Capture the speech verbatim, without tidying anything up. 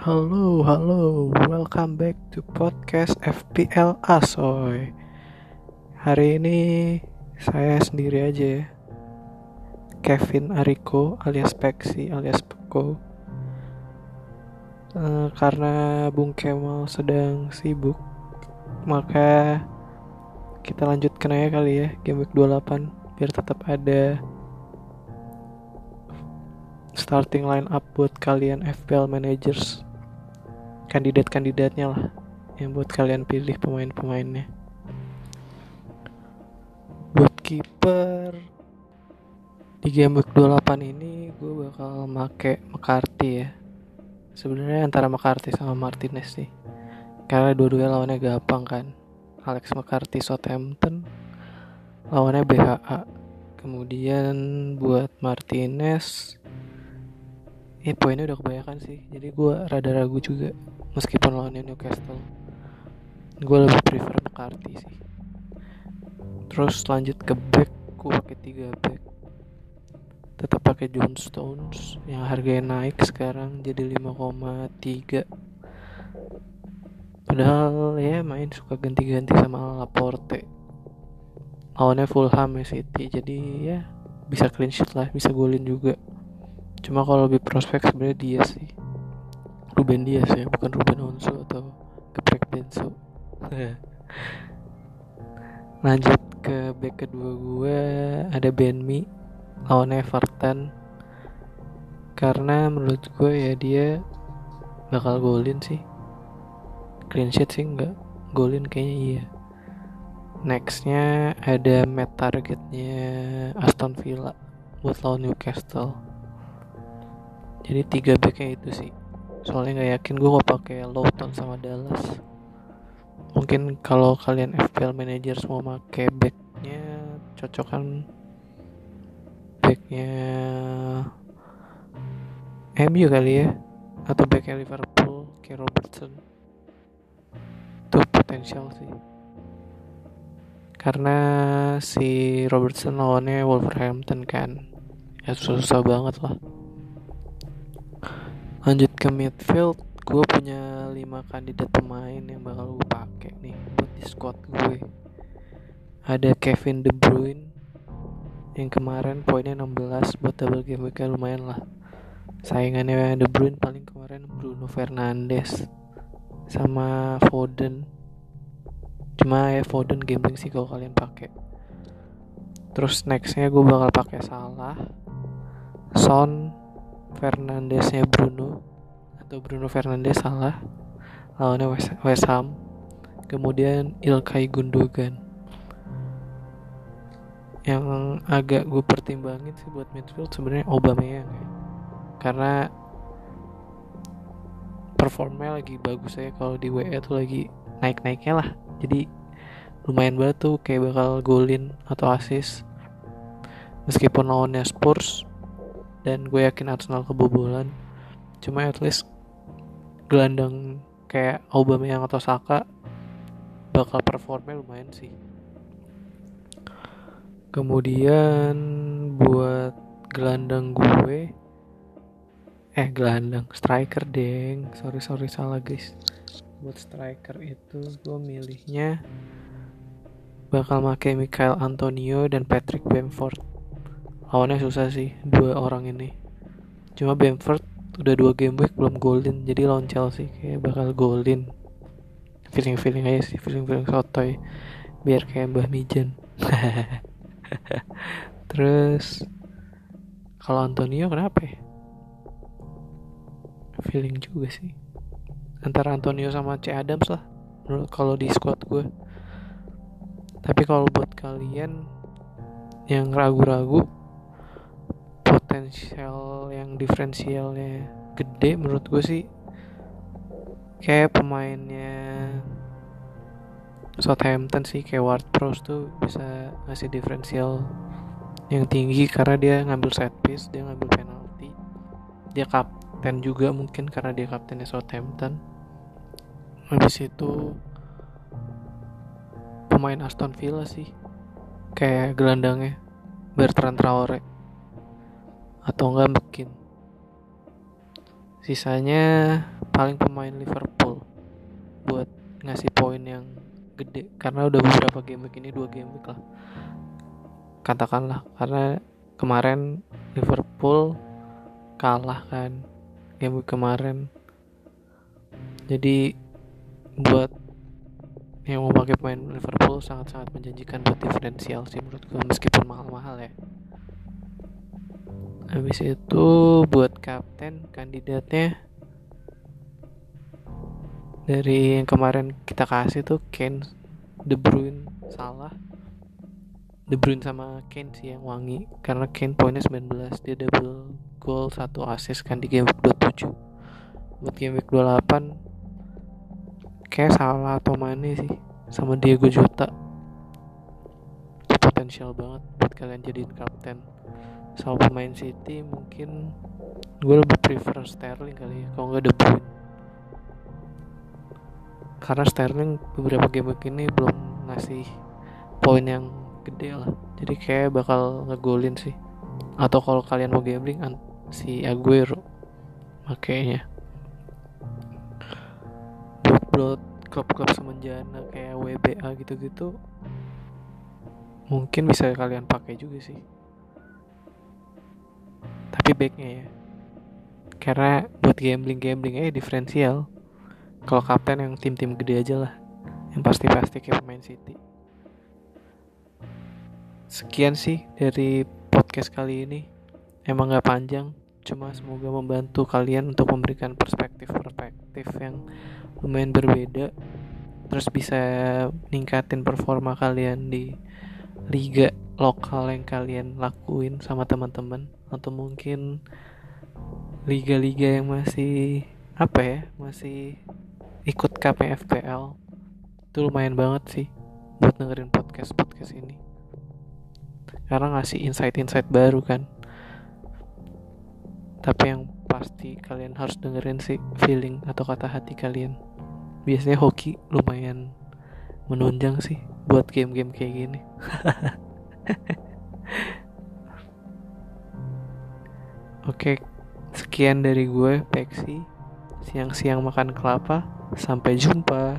Halo, halo, welcome back to podcast F P L Asoy. Hari ini saya sendiri aja ya, Kevin Ariko alias Peksi alias Peko. e, Karena Bung Kemal sedang sibuk, maka kita lanjutkan aja kali ya Game Week dua puluh delapan, biar tetap ada starting line up buat kalian F P L managers, kandidat-kandidatnya lah yang buat kalian pilih pemain-pemainnya. Buat kiper di game week dua puluh delapan ini gue bakal make McCarthy ya. Sebenarnya antara McCarthy sama Martinez sih, karena dua-duanya lawannya gampang kan. Alex McCarthy Southampton lawannya B H A. Kemudian buat Martinez, Eh poinnya udah kebanyakan sih, jadi gue rada ragu juga. Meskipun lawannya Newcastle, gue lebih prefer McCarthy sih. Terus lanjut ke back, gue pakai tiga back. Tetap pakai John Stones yang harganya naik sekarang jadi lima koma tiga. Padahal ya main suka ganti-ganti sama Laporte. Lawannya Fulham ya City, jadi ya bisa clean sheet lah, bisa golin juga. Cuma kalau lebih prospek sebenarnya Diaz sih, Ruben Diaz ya, bukan Ruben Alonso atau geprek Benso. Lanjut ke back kedua gue, ada Ben Mee lawan Everton. Karena menurut gue ya dia bakal golin sih. Clean sheet sih enggak, golin kayaknya iya. Nextnya ada match targetnya Aston Villa buat lawan Newcastle. Jadi tiga backnya itu sih. Soalnya gak yakin gue kok pakai Lowton sama Dallas. Mungkin kalau kalian F P L manager semua pakai backnya, cocokan backnya M U kali ya, atau backnya Liverpool kayak Robertson. Itu potensial sih, karena si Robertson lawannya Wolverhampton kan, ya susah banget lah. Lanjut ke midfield, gue punya lima kandidat pemain yang bakal gue pakai nih buat di squad gue. Ada Kevin De Bruyne yang kemarin poinnya enam belas, buat double game week lumayan lah. Saingannya De Bruyne paling kemarin Bruno Fernandes sama Foden. Cuma ya Foden gambling sih kalau kalian pakai. Terus nextnya gue bakal pakai Salah, Son, Fernandesnya Bruno atau Bruno Fernandes Salah lawannya West, West Ham. Kemudian Ilkay Gundogan yang agak gue pertimbangin sih buat midfield sebenarnya Aubameyang ya, karena performnya lagi bagus ya, kalau di W A tuh lagi naik-naiknya lah, jadi lumayan banget tuh kayak bakal golin atau assist meskipun lawannya Spurs. Dan gue yakin Arsenal kebobolan, cuma at least gelandang kayak Aubameyang atau Saka bakal performnya lumayan sih. Kemudian buat gelandang gue, Eh gelandang striker deng Sorry sorry salah guys. Buat striker itu gue milihnya bakal pakai Michail Antonio dan Patrick Bamford. Lawannya susah sih dua orang ini. Cuma Bamford udah dua game week belum golin, jadi lawan Chelsea kayak bakal golin. Feeling-feeling aja sih, feeling-feeling sotoy, biar kayak Mbah Mijan. Terus kalau Antonio kenapa ya? Feeling juga sih, antara Antonio sama C Adams lah kalau di squad gue. Tapi kalau buat kalian yang ragu-ragu, potensial yang diferensialnya gede menurut gue sih kayak pemainnya Southampton sih, kayak Ward-Prowse tuh bisa ngasih diferensial yang tinggi karena dia ngambil set piece, dia ngambil penalti, dia kapten juga mungkin karena dia kaptennya Southampton. Habis itu pemain Aston Villa sih kayak gelandangnya Bertrand Traore atau enggak Mekin. Si Sisanya paling pemain Liverpool buat ngasih poin yang gede, karena udah beberapa game week ini, dua game week lah katakanlah, karena kemarin Liverpool kalah kan game week kemarin. Jadi buat yang mau pakai pemain Liverpool sangat-sangat menjanjikan buat diferensial sih menurut gue, meskipun mahal-mahal ya. Habis itu buat kapten kandidatnya dari yang kemarin kita kasih tuh Kane, De Bruyne, Salah. De Bruyne sama Kane sih yang wangi, karena Kane poinnya sembilan belas, dia double goal satu assist kan di game dua puluh tujuh. Buat game week dua puluh delapan kayak Salah atau Mane sih, sama Diego Jota potensial banget buat kalian jadiin kapten. Sama pemain City mungkin gue lebih prefer Sterling kali ya, kalau nggak De Bruyne, karena Sterling beberapa game ini belum ngasih poin yang gede lah, jadi kayak bakal ngegolin sih. Atau kalau kalian mau gambling si Aguero makanya. Buat klub-klub semenjana kayak W B A gitu-gitu mungkin bisa kalian pakai juga sih, tapi backnya ya, karena buat gambling-gambling aja diferensial. Kalau kapten yang tim-tim gede aja lah, yang pasti-pasti kayak pemain City. Sekian sih dari podcast kali ini, emang gak panjang, cuma semoga membantu kalian untuk memberikan perspektif-perspektif yang lumayan berbeda, terus bisa ningkatin performa kalian di liga lokal yang kalian lakuin sama teman-teman, atau mungkin liga-liga yang masih apa ya, masih ikut K P F P L. Itu lumayan banget sih buat dengerin podcast-podcast ini, karena ngasih insight-insight baru kan. Tapi yang pasti kalian harus dengerin sih feeling atau kata hati kalian. Biasanya hoki lumayan menunjang sih buat game-game kayak gini. Oke, sekian dari gue Peksi. Siang-siang makan kelapa. Sampai jumpa.